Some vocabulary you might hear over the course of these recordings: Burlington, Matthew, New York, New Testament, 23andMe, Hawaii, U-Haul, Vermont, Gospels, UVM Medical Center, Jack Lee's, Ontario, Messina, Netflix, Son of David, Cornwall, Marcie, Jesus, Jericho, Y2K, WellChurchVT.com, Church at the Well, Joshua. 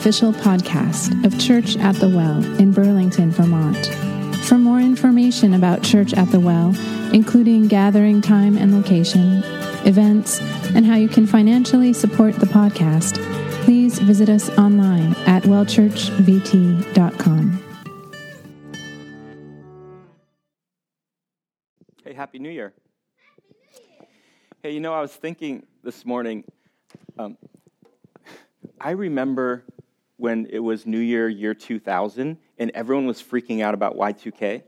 official podcast of Church at the Well in Burlington, Vermont. For more information about Church at the Well, including gathering time and location, events, and how you can financially support the podcast, please visit us online at WellChurchVT.com. Hey, Happy New Year. Hey, you know, I was thinking this morning, I remember when it was New Year, year 2000, and everyone was freaking out about Y2K.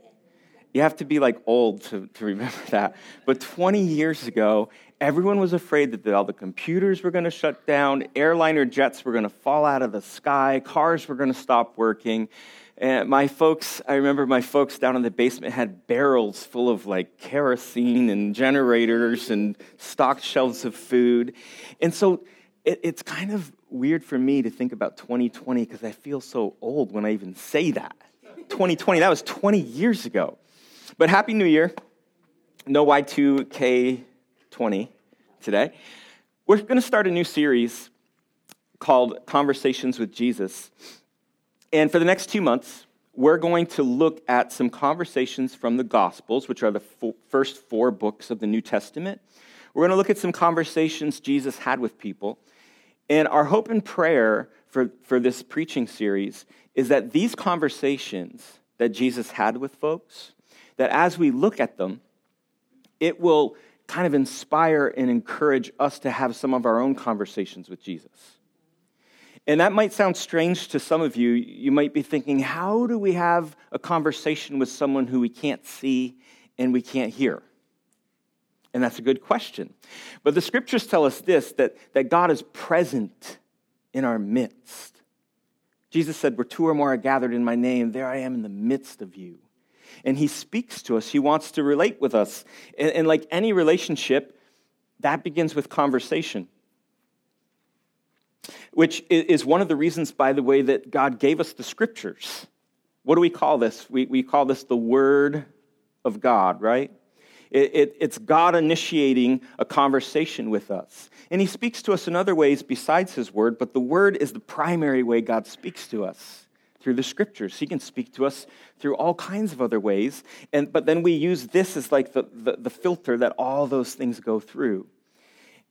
You have to be like old to remember that. But 20 years ago, everyone was afraid that all the computers were going to shut down, airliner jets were going to fall out of the sky, cars were going to stop working. And I remember my folks down in the basement had barrels full of like kerosene and generators and stocked shelves of food. And so it's kind of weird for me to think about 2020 because I feel so old when I even say that. 2020, that was 20 years ago. But Happy New Year. No Y2K20 today. We're going to start a new series called Conversations with Jesus. And for the next 2 months, we're going to look at some conversations from the Gospels, which are the first four books of the New Testament. We're going to look at some conversations Jesus had with people. And our hope and prayer for this preaching series is that these conversations that Jesus had with folks, that as we look at them, it will kind of inspire and encourage us to have some of our own conversations with Jesus. And that might sound strange to some of you. You might be thinking, how do we have a conversation with someone who we can't see and we can't hear? And that's a good question. But the scriptures tell us this, that God is present in our midst. Jesus said, where two or more are gathered in my name, there I am in the midst of you. And he speaks to us. He wants to relate with us. And like any relationship, that begins with conversation, which is one of the reasons, by the way, that God gave us the scriptures. What do we call this? We call this the Word of God, right? It's God initiating a conversation with us. And he speaks to us in other ways besides his word, but the word is the primary way God speaks to us, through the scriptures. He can speak to us through all kinds of other ways, but then we use this as like the filter that all those things go through.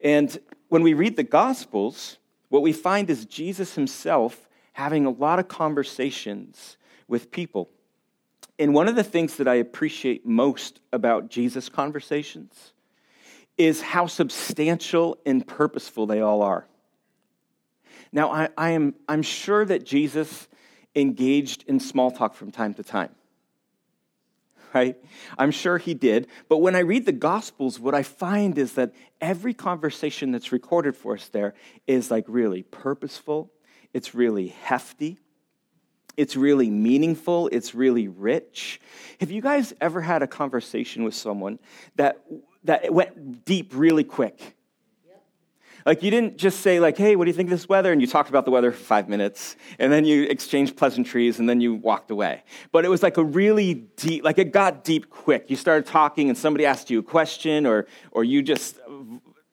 And when we read the Gospels, what we find is Jesus himself having a lot of conversations with people. And one of the things that I appreciate most about Jesus' conversations is how substantial and purposeful they all are. Now, I'm sure that Jesus engaged in small talk from time to time, right? I'm sure he did. But when I read the Gospels, what I find is that every conversation that's recorded for us there is like really purposeful. It's really hefty. It's really meaningful. It's really rich. Have you guys ever had a conversation with someone that went deep really quick? Like, you didn't just say, like, hey, what do you think of this weather? And you talked about the weather for 5 minutes, and then you exchanged pleasantries, and then you walked away. But it was like a really deep, like it got deep quick. You started talking, and somebody asked you a question, or you just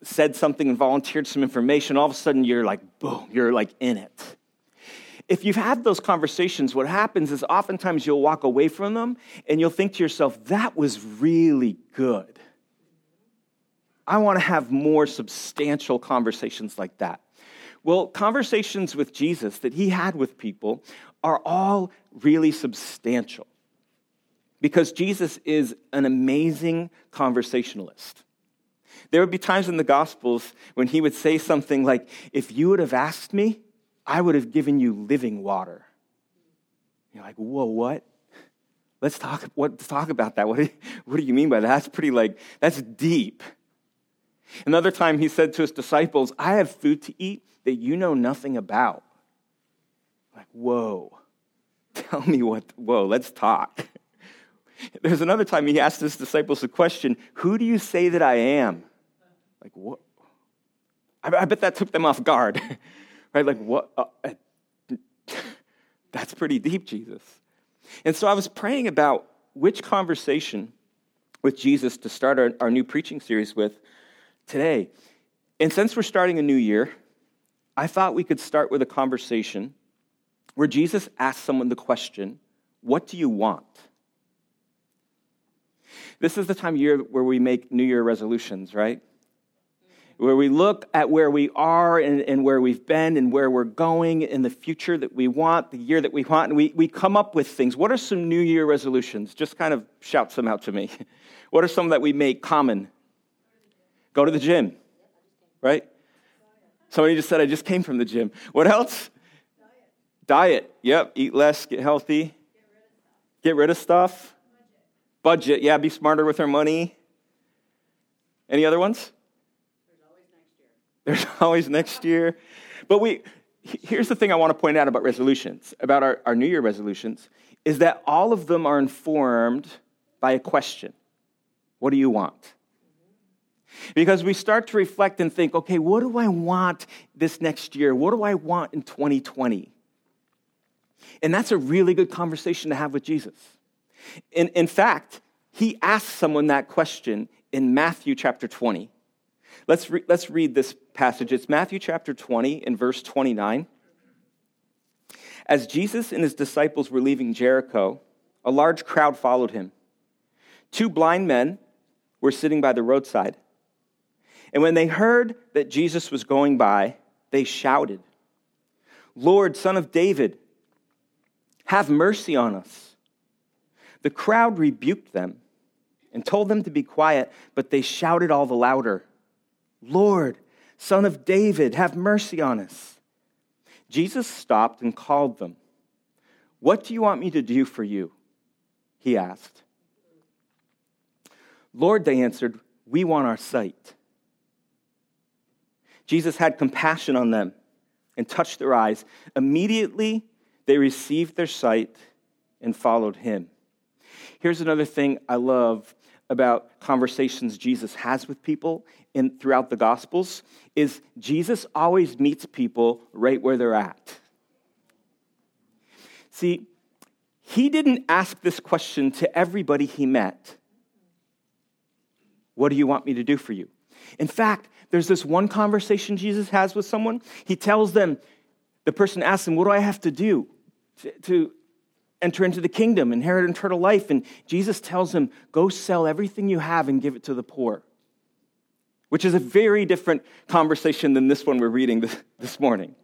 said something and volunteered some information. All of a sudden, you're like, boom, you're like in it. If you've had those conversations, what happens is oftentimes you'll walk away from them, and you'll think to yourself, that was really good. I want to have more substantial conversations like that. Well, conversations with Jesus that he had with people are all really substantial because Jesus is an amazing conversationalist. There would be times in the Gospels when he would say something like, if you would have asked me, I would have given you living water. You're like, whoa, what? Let's talk about that. What do you mean by that? That's pretty that's deep. Another time he said to his disciples, I have food to eat that you know nothing about. Like, whoa, tell me let's talk. There's another time he asked his disciples the question, who do you say that I am? Like, what? I bet that took them off guard, right? Like, what? That's pretty deep, Jesus. And so I was praying about which conversation with Jesus to start our new preaching series with today. And since we're starting a new year, I thought we could start with a conversation where Jesus asks someone the question, what do you want? This is the time of year where we make New Year resolutions, right? Where we look at where we are and where we've been and where we're going in the future that we want, the year that we want, and we come up with things. What are some New Year resolutions? Just kind of shout some out to me. What are some that we make common? Go to the gym, right? Somebody just said, I just came from the gym. What else? Diet. Yep, eat less, get healthy. Get rid of stuff. Budget. Yeah, be smarter with our money. Any other ones? There's always next year. But here's the thing I want to point out about resolutions, about our New Year resolutions, is that all of them are informed by a question. What do you want? Because we start to reflect and think, okay, what do I want this next year? What do I want in 2020? And that's a really good conversation to have with Jesus. In fact, he asked someone that question in Matthew chapter 20. Let's read this passage. It's Matthew chapter 20 and verse 29. As Jesus and his disciples were leaving Jericho, a large crowd followed him. 2 blind men were sitting by the roadside. And when they heard that Jesus was going by, they shouted, Lord, Son of David, have mercy on us. The crowd rebuked them and told them to be quiet, but they shouted all the louder, Lord, Son of David, have mercy on us. Jesus stopped and called them. What do you want me to do for you? He asked. Lord, they answered, we want our sight. Jesus had compassion on them and touched their eyes. Immediately, they received their sight and followed him. Here's another thing I love about conversations Jesus has with people throughout the Gospels is Jesus always meets people right where they're at. See, he didn't ask this question to everybody he met. What do you want me to do for you? In fact, there's this one conversation Jesus has with someone. He tells them, the person asks him, what do I have to do to enter into the kingdom, inherit eternal life? And Jesus tells him, go sell everything you have and give it to the poor, which is a very different conversation than this one we're reading this morning.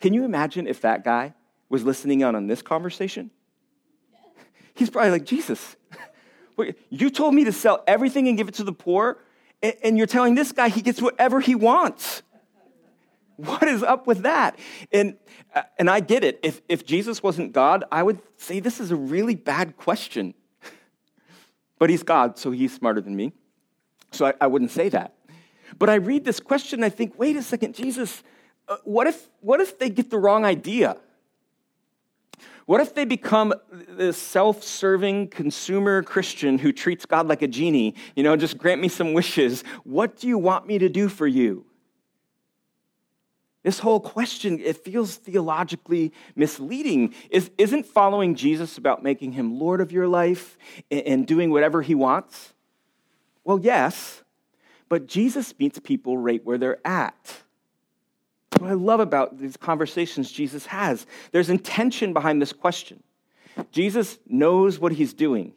Can you imagine if that guy was listening on this conversation? He's probably like, Jesus, you told me to sell everything and give it to the poor, and you're telling this guy he gets whatever he wants. What is up with that? And I get it. If Jesus wasn't God, I would say this is a really bad question. But he's God, so he's smarter than me. So I wouldn't say that. But I read this question, and I think, wait a second, Jesus, what if they get the wrong idea? What if they become this self-serving consumer Christian who treats God like a genie? You know, just grant me some wishes. What do you want me to do for you? This whole question, it feels theologically misleading. Isn't following Jesus about making him Lord of your life and doing whatever he wants? Well, yes, but Jesus meets people right where they're at. What I love about these conversations Jesus has, there's intention behind this question. Jesus knows what he's doing.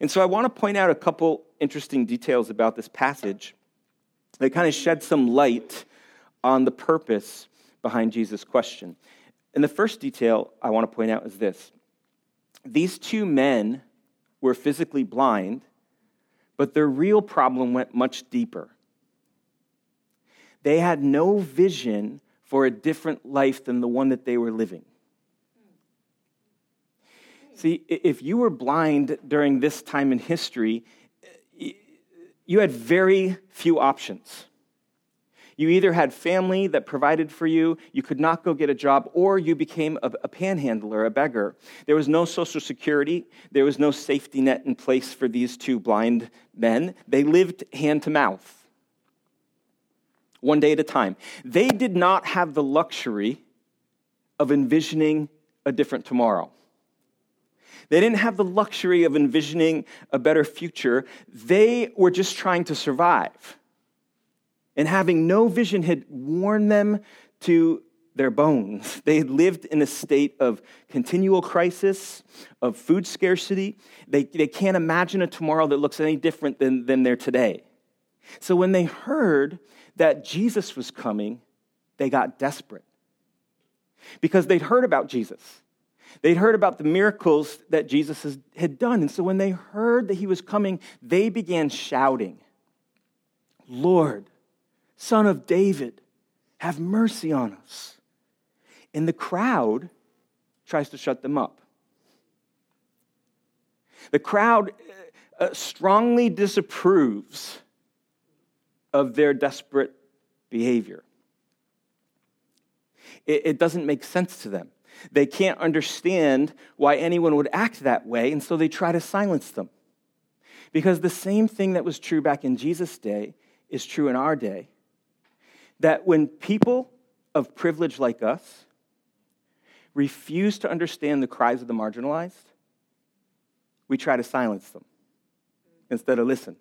And so I want to point out a couple interesting details about this passage that kind of shed some light on the purpose behind Jesus' question. And the first detail I want to point out is this. These 2 men were physically blind, but their real problem went much deeper. They had no vision for a different life than the one that they were living. See, if you were blind during this time in history, you had very few options. You either had family that provided for you, you could not go get a job, or you became a panhandler, a beggar. There was no social security. There was no safety net in place for these 2 blind men. They lived hand to mouth, one day at a time. They did not have the luxury of envisioning a different tomorrow. They didn't have the luxury of envisioning a better future. They were just trying to survive. And having no vision had worn them to their bones. They had lived in a state of continual crisis, of food scarcity. They can't imagine a tomorrow that looks any different than their today. So when they heard that Jesus was coming, they got desperate because they'd heard about Jesus. They'd heard about the miracles that Jesus had done. And so when they heard that he was coming, they began shouting, "Lord, Son of David, have mercy on us." And the crowd tries to shut them up. The crowd strongly disapproves of their desperate behavior. It doesn't make sense to them. They can't understand why anyone would act that way, and so they try to silence them. Because the same thing that was true back in Jesus' day is true in our day, that when people of privilege like us refuse to understand the cries of the marginalized, we try to silence them instead of listen.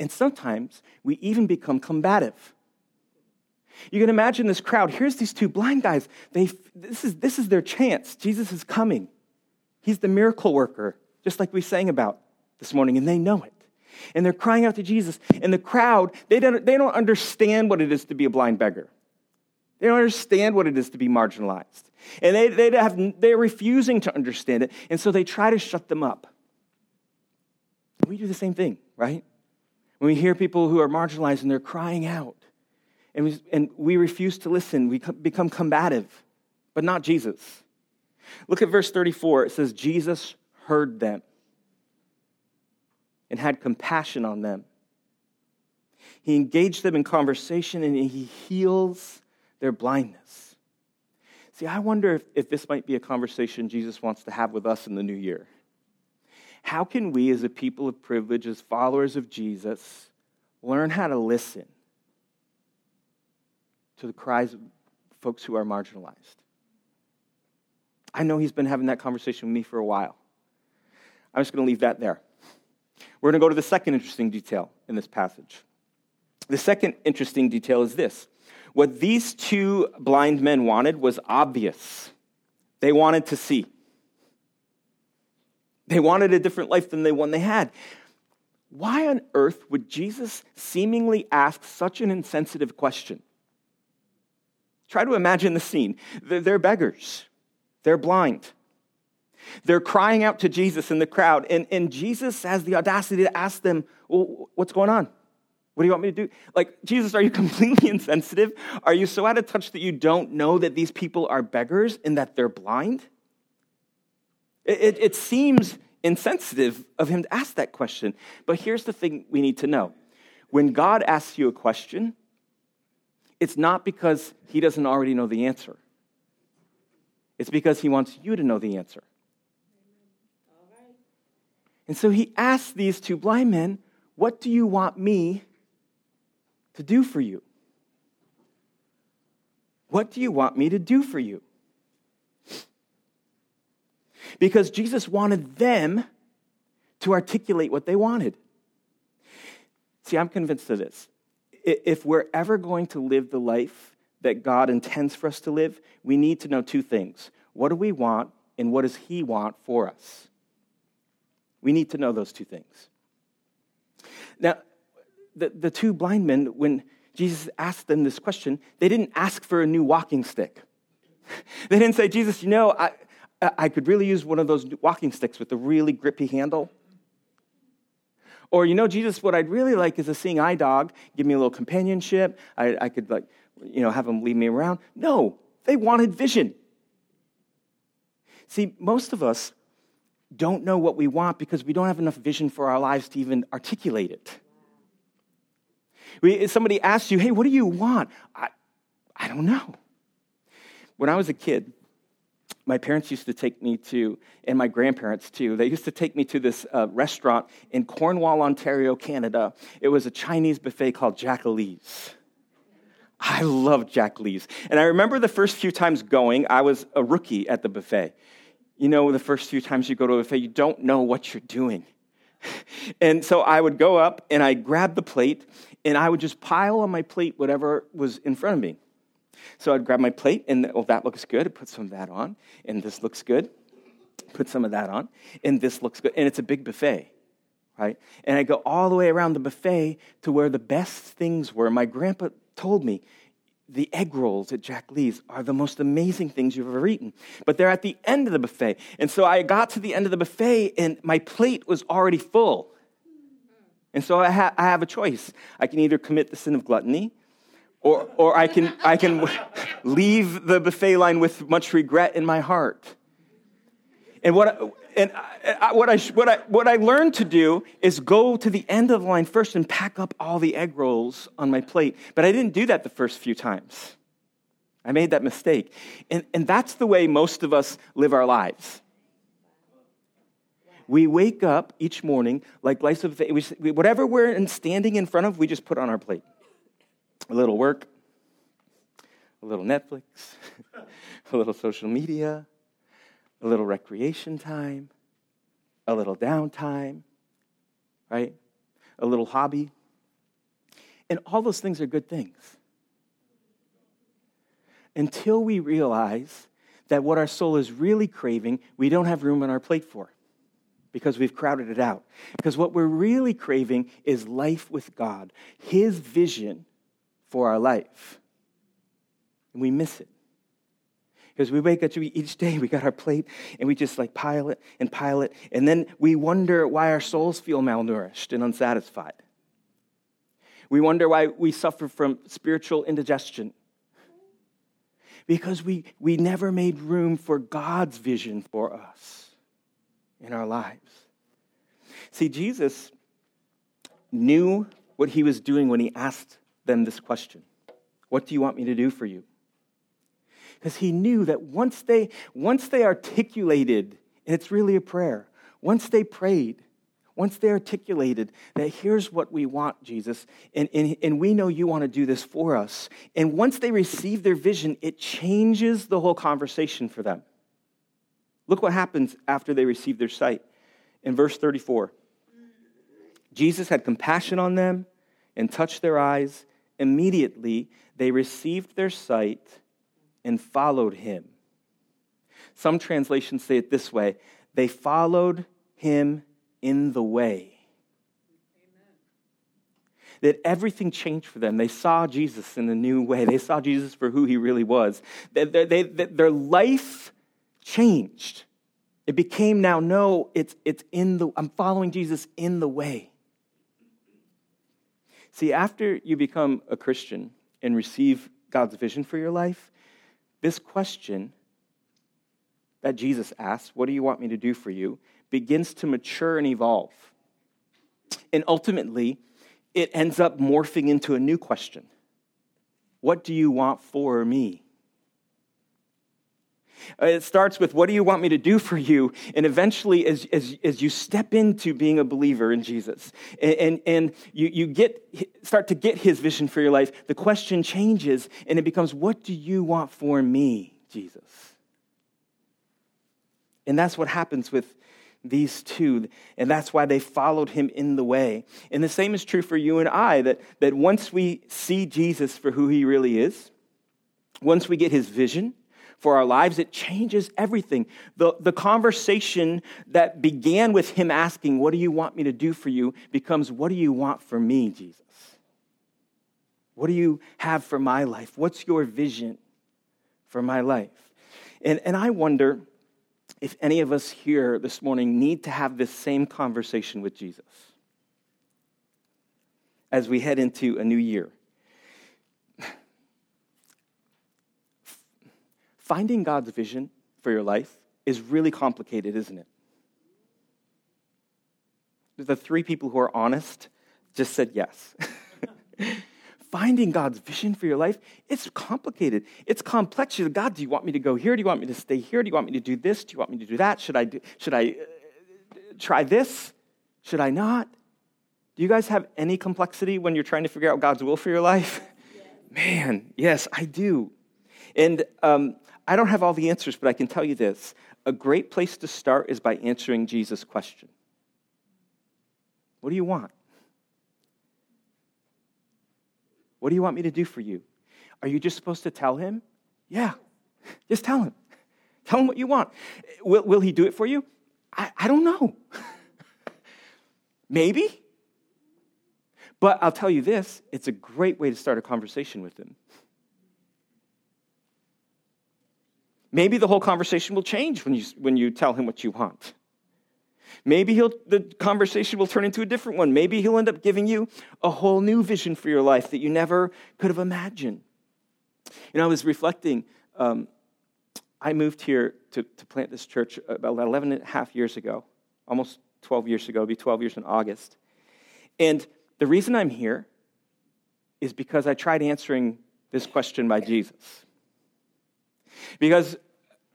And sometimes we even become combative. You can imagine this crowd. Here's these two blind guys. This is their chance. Jesus is coming. He's the miracle worker, just like we sang about this morning, and they know it. And they're crying out to Jesus. And the crowd, they don't understand what it is to be a blind beggar. They don't understand what it is to be marginalized. And they're refusing to understand it. And so they try to shut them up. We do the same thing, right? When we hear people who are marginalized and they're crying out, and we refuse to listen, we become combative, but not Jesus. Look at verse 34. It says, Jesus heard them and had compassion on them. He engaged them in conversation, and he heals their blindness. See, I wonder if this might be a conversation Jesus wants to have with us in the new year. How can we, as a people of privilege, as followers of Jesus, learn how to listen to the cries of folks who are marginalized? I know he's been having that conversation with me for a while. I'm just going to leave that there. We're going to go to the second interesting detail in this passage. The second interesting detail is this. What these two blind men wanted was obvious. They wanted to see. They wanted a different life than the one they had. Why on earth would Jesus seemingly ask such an insensitive question? Try to imagine the scene. They're beggars. They're blind. They're crying out to Jesus in the crowd, and Jesus has the audacity to ask them, well, what's going on? What do you want me to do? Like, Jesus, are you completely insensitive? Are you so out of touch that you don't know that these people are beggars and that they're blind? It seems insensitive of him to ask that question, but here's the thing we need to know. When God asks you a question, it's not because he doesn't already know the answer. It's because he wants you to know the answer. And so he asked these two blind men, what do you want me to do for you? What do you want me to do for you? Because Jesus wanted them to articulate what they wanted. See, I'm convinced of this. If we're ever going to live the life that God intends for us to live, we need to know two things. What do we want, and what does he want for us? We need to know those two things. Now, the two blind men, when Jesus asked them this question, they didn't ask for a new walking stick. They didn't say, Jesus, you know, I could really use one of those walking sticks with a really grippy handle. Or, you know, Jesus, what I'd really like is a seeing eye dog. Give me a little companionship. I could, like, you know, have them lead me around. No, they wanted vision. See, most of us don't know what we want because we don't have enough vision for our lives to even articulate it. If somebody asks you, hey, what do you want? I don't know. When I was a kid, my parents used to take me to, and my grandparents too, they used to take me to this restaurant in Cornwall, Ontario, Canada. It was a Chinese buffet called Jack Lee's. I loved Jack Lee's. And I remember the first few times going, I was a rookie at the buffet. You know, the first few times you go to a buffet, you don't know what you're doing. And so I would go up, and I'd grab the plate, and I would just pile on my plate whatever was in front of me. So I'd grab my plate, and oh, that looks good. I'd put some of that on, and this looks good. Put some of that on, and this looks good. And it's a big buffet, right? And I go all the way around the buffet to where the best things were. My grandpa told me the egg rolls at Jack Lee's are the most amazing things you've ever eaten. But they're at the end of the buffet. And so I got to the end of the buffet, and my plate was already full. And so I have a choice. I can either commit the sin of gluttony, or I can leave the buffet line with much regret in my heart. And what I learned to do is go to the end of the line first and pack up all the egg rolls on my plate. But I didn't do that the first few times. I made that mistake, and that's the way most of us live our lives. We wake up each morning like lice of whatever we're standing in front of, we just put on our plate. A little work, a little Netflix, a little social media, a little recreation time, a little downtime, right? A little hobby. And all those things are good things. Until we realize that what our soul is really craving, we don't have room on our plate for. Because we've crowded it out. Because what we're really craving is life with God, His vision for our life. And we miss it. Because we wake up each day, we got our plate, and we just like pile it, and then we wonder why our souls feel malnourished and unsatisfied. We wonder why we suffer from spiritual indigestion. Because we never made room for God's vision for us in our lives. See, Jesus knew what he was doing when he asked them this question. What do you want me to do for you? Because he knew that once they articulated, and it's really a prayer, once they prayed, once they articulated that here's what we want, Jesus, and we know you want to do this for us, and once they receive their vision, it changes the whole conversation for them. Look what happens after they receive their sight. In verse 34, Jesus had compassion on them and touched their eyes. Immediately, they received their sight and followed him. Some translations say it this way. They followed him in the way. That everything changed for them. They saw Jesus in a new way. They saw Jesus for who he really was. Their life changed. It became now, no, it's in the, I'm following Jesus in the way. See, after you become a Christian and receive God's vision for your life, this question that Jesus asks, what do you want me to do for you, begins to mature and evolve. And ultimately, it ends up morphing into a new question. What do you want for me? It starts with, what do you want me to do for you? And eventually, as you step into being a believer in Jesus, and you start to get his vision for your life, the question changes, and it becomes, what do you want for me, Jesus? And that's what happens with these two, and that's why they followed him in the way. And the same is true for you and I, that once we see Jesus for who he really is, once we get his vision for our lives, it changes everything. The conversation that began with him asking, what do you want me to do for you, becomes, what do you want for me, Jesus? What do you have for my life? What's your vision for my life? And I wonder if any of us here this morning need to have this same conversation with Jesus as we head into a new year. Finding God's vision for your life is really complicated, isn't it? The three people who are honest just said yes. Finding God's vision for your life, it's complicated. It's complex. You're like, God, do you want me to go here? Do you want me to stay here? Do you want me to do this? Do you want me to do that? Should I try this? Should I not? Do you guys have any complexity when you're trying to figure out God's will for your life? Yes. Man, yes, I do. And I don't have all the answers, but I can tell you this. A great place to start is by answering Jesus' question. What do you want? What do you want me to do for you? Are you just supposed to tell him? Yeah, just tell him. Tell him what you want. Will he do it for you? I don't know. Maybe. But I'll tell you this, it's a great way to start a conversation with him. Maybe the whole conversation will change when you tell him what you want. Maybe the conversation will turn into a different one. Maybe he'll end up giving you a whole new vision for your life that you never could have imagined. You know, I was reflecting. I moved here to plant this church about 11 and a half years ago, almost 12 years ago. It'll be 12 years in August. And the reason I'm here is because I tried answering this question by Jesus. Because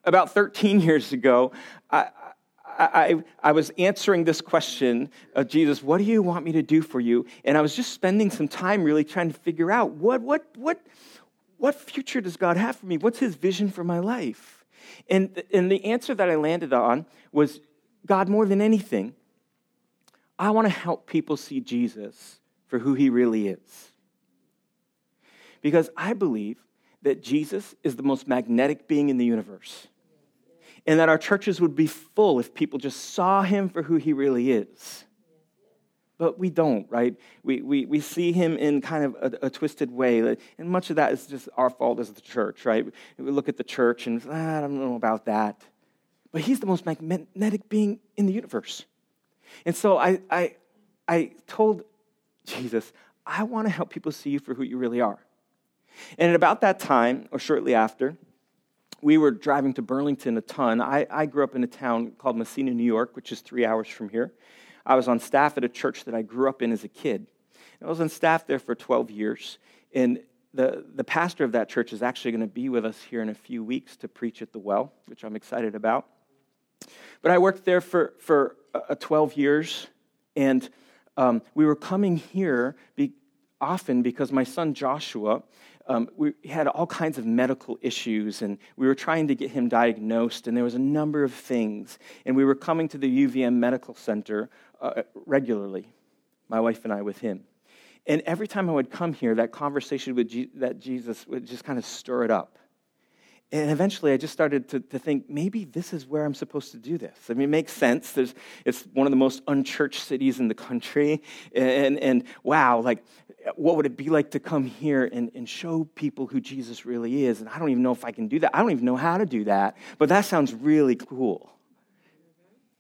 about 13 years ago, I was answering this question of Jesus, what do you want me to do for you? And I was just spending some time really trying to figure out what future does God have for me? What's his vision for my life? And the answer that I landed on was, God, more than anything, I want to help people see Jesus for who he really is. Because I believe that Jesus is the most magnetic being in the universe. And that our churches would be full if people just saw him for who he really is. But we don't, right? We see him in kind of a twisted way. And much of that is just our fault as the church, right? We look at the church and I don't know about that. But he's the most magnetic being in the universe. And so I told Jesus, I want to help people see you for who you really are. And at about that time, or shortly after, we were driving to Burlington a ton. I grew up in a town called Messina, New York, which is 3 hours from here. I was on staff at a church that I grew up in as a kid. And I was on staff there for 12 years. And the pastor of that church is actually going to be with us here in a few weeks to preach at the Well, which I'm excited about. But I worked there for 12 years. And we were coming here often because my son Joshua... we had all kinds of medical issues, and we were trying to get him diagnosed, and there was a number of things. And we were coming to the UVM Medical Center regularly, my wife and I with him. And every time I would come here, that conversation with Jesus would just kind of stir it up. And eventually I just started to think, maybe this is where I'm supposed to do this. I mean, it makes sense. It's one of the most unchurched cities in the country. And wow, like, what would it be like to come here and show people who Jesus really is? And I don't even know if I can do that. I don't even know how to do that. But that sounds really cool.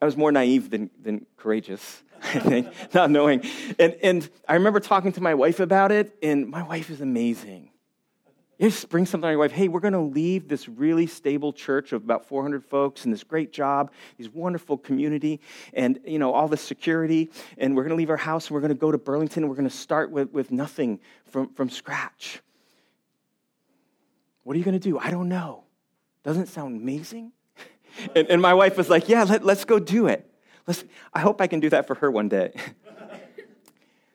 I was more naive than courageous, I think, not knowing. And I remember talking to my wife about it, and my wife is amazing. You just bring something to your wife. Hey, we're going to leave this really stable church of about 400 folks and this great job, this wonderful community, and you know all the security. And we're going to leave our house and we're going to go to Burlington and we're going to start with nothing from scratch. What are you going to do? I don't know. Doesn't it sound amazing? And my wife was like, yeah, let's go do it. I hope I can do that for her one day.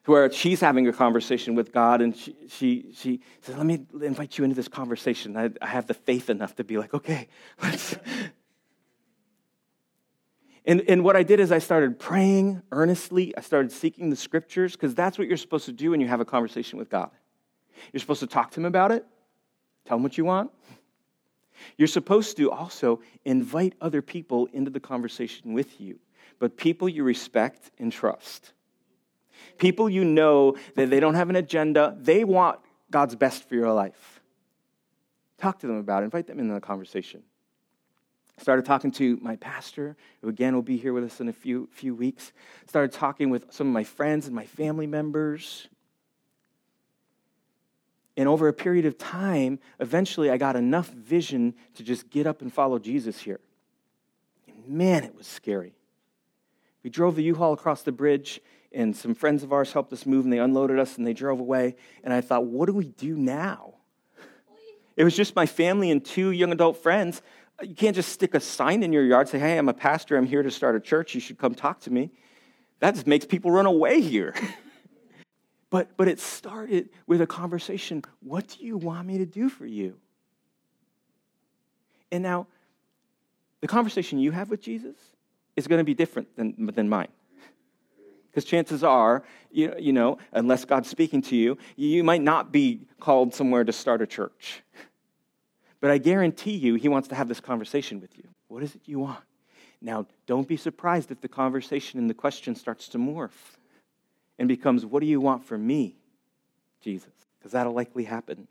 Where she's having a conversation with God, and she says, let me invite you into this conversation. I have the faith enough to be like, okay, let's. And what I did is I started praying earnestly. I started seeking the scriptures, because that's what you're supposed to do when you have a conversation with God. You're supposed to talk to him about it, tell him what you want. You're supposed to also invite other people into the conversation with you, but people you respect and trust. People you know that they don't have an agenda. They want God's best for your life. Talk to them about it. Invite them into the conversation. I started talking to my pastor, who again will be here with us in a few weeks. I started talking with some of my friends and my family members. And over a period of time, eventually I got enough vision to just get up and follow Jesus here. And man, it was scary. We drove the U-Haul across the bridge, and some friends of ours helped us move, and they unloaded us, and they drove away. And I thought, what do we do now? It was just my family and two young adult friends. You can't just stick a sign in your yard, say, hey, I'm a pastor. I'm here to start a church. You should come talk to me. That just makes people run away here. But it started with a conversation. What do you want me to do for you? And now, the conversation you have with Jesus is going to be different than mine. Because chances are, you know, unless God's speaking to you, you might not be called somewhere to start a church. But I guarantee you, he wants to have this conversation with you. What is it you want? Now, don't be surprised if the conversation and the question starts to morph and becomes, what do you want from me, Jesus? Because that'll likely happen.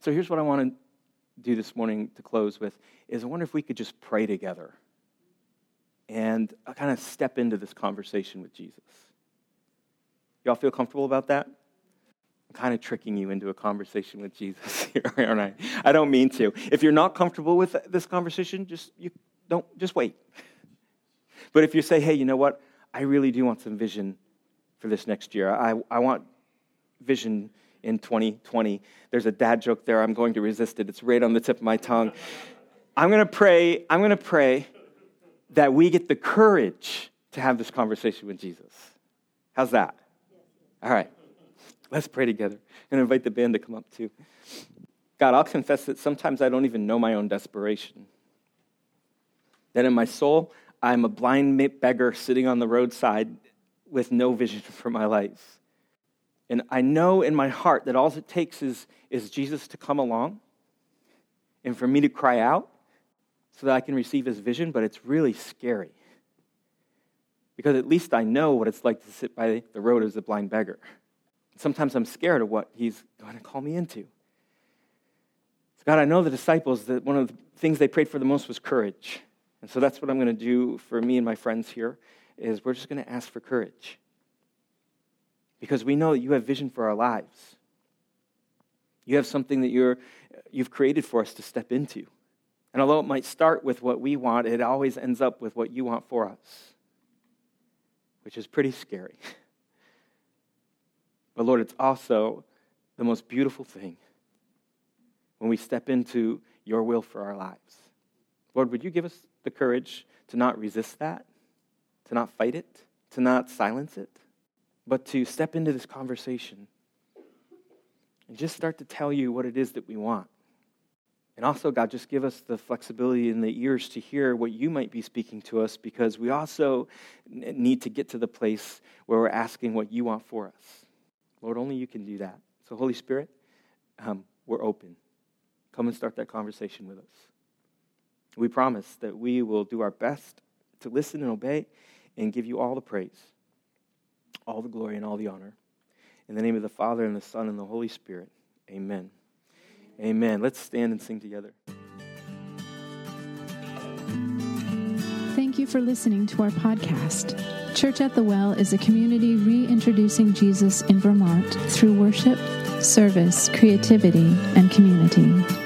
So here's what I want to do this morning to close with, is I wonder if we could just pray together and kind of step into this conversation with Jesus. Y'all feel comfortable about that? I'm kind of tricking you into a conversation with Jesus here, aren't I? I don't mean to. If you're not comfortable with this conversation, just wait. But if you say, hey, you know what? I really do want some vision for this next year. I want vision in 2020. There's a dad joke there. I'm going to resist it. It's right on the tip of my tongue. I'm going to pray that we get the courage to have this conversation with Jesus. How's that? All right. Let's pray together. And invite the band to come up too. God, I'll confess that sometimes I don't even know my own desperation. That in my soul, I'm a blind beggar sitting on the roadside with no vision for my life. And I know in my heart that all it takes is Jesus to come along and for me to cry out so that I can receive his vision, but it's really scary. Because at least I know what it's like to sit by the road as a blind beggar. Sometimes I'm scared of what he's going to call me into. So God, I know the disciples, that one of the things they prayed for the most was courage. And so that's what I'm going to do for me and my friends here, is we're just going to ask for courage. Because we know that you have vision for our lives. You have something that you've created for us to step into. And although it might start with what we want, it always ends up with what you want for us, which is pretty scary. But Lord, it's also the most beautiful thing when we step into your will for our lives. Lord, would you give us the courage to not resist that, to not fight it, to not silence it, but to step into this conversation and just start to tell you what it is that we want. And also, God, just give us the flexibility in the ears to hear what you might be speaking to us, because we also need to get to the place where we're asking what you want for us. Lord, only you can do that. So Holy Spirit, we're open. Come and start that conversation with us. We promise that we will do our best to listen and obey and give you all the praise, all the glory, and all the honor. In the name of the Father, and the Son, and the Holy Spirit, amen. Amen. Let's stand and sing together. Thank you for listening to our podcast. Church at the Well is a community reintroducing Jesus in Vermont through worship, service, creativity, and community.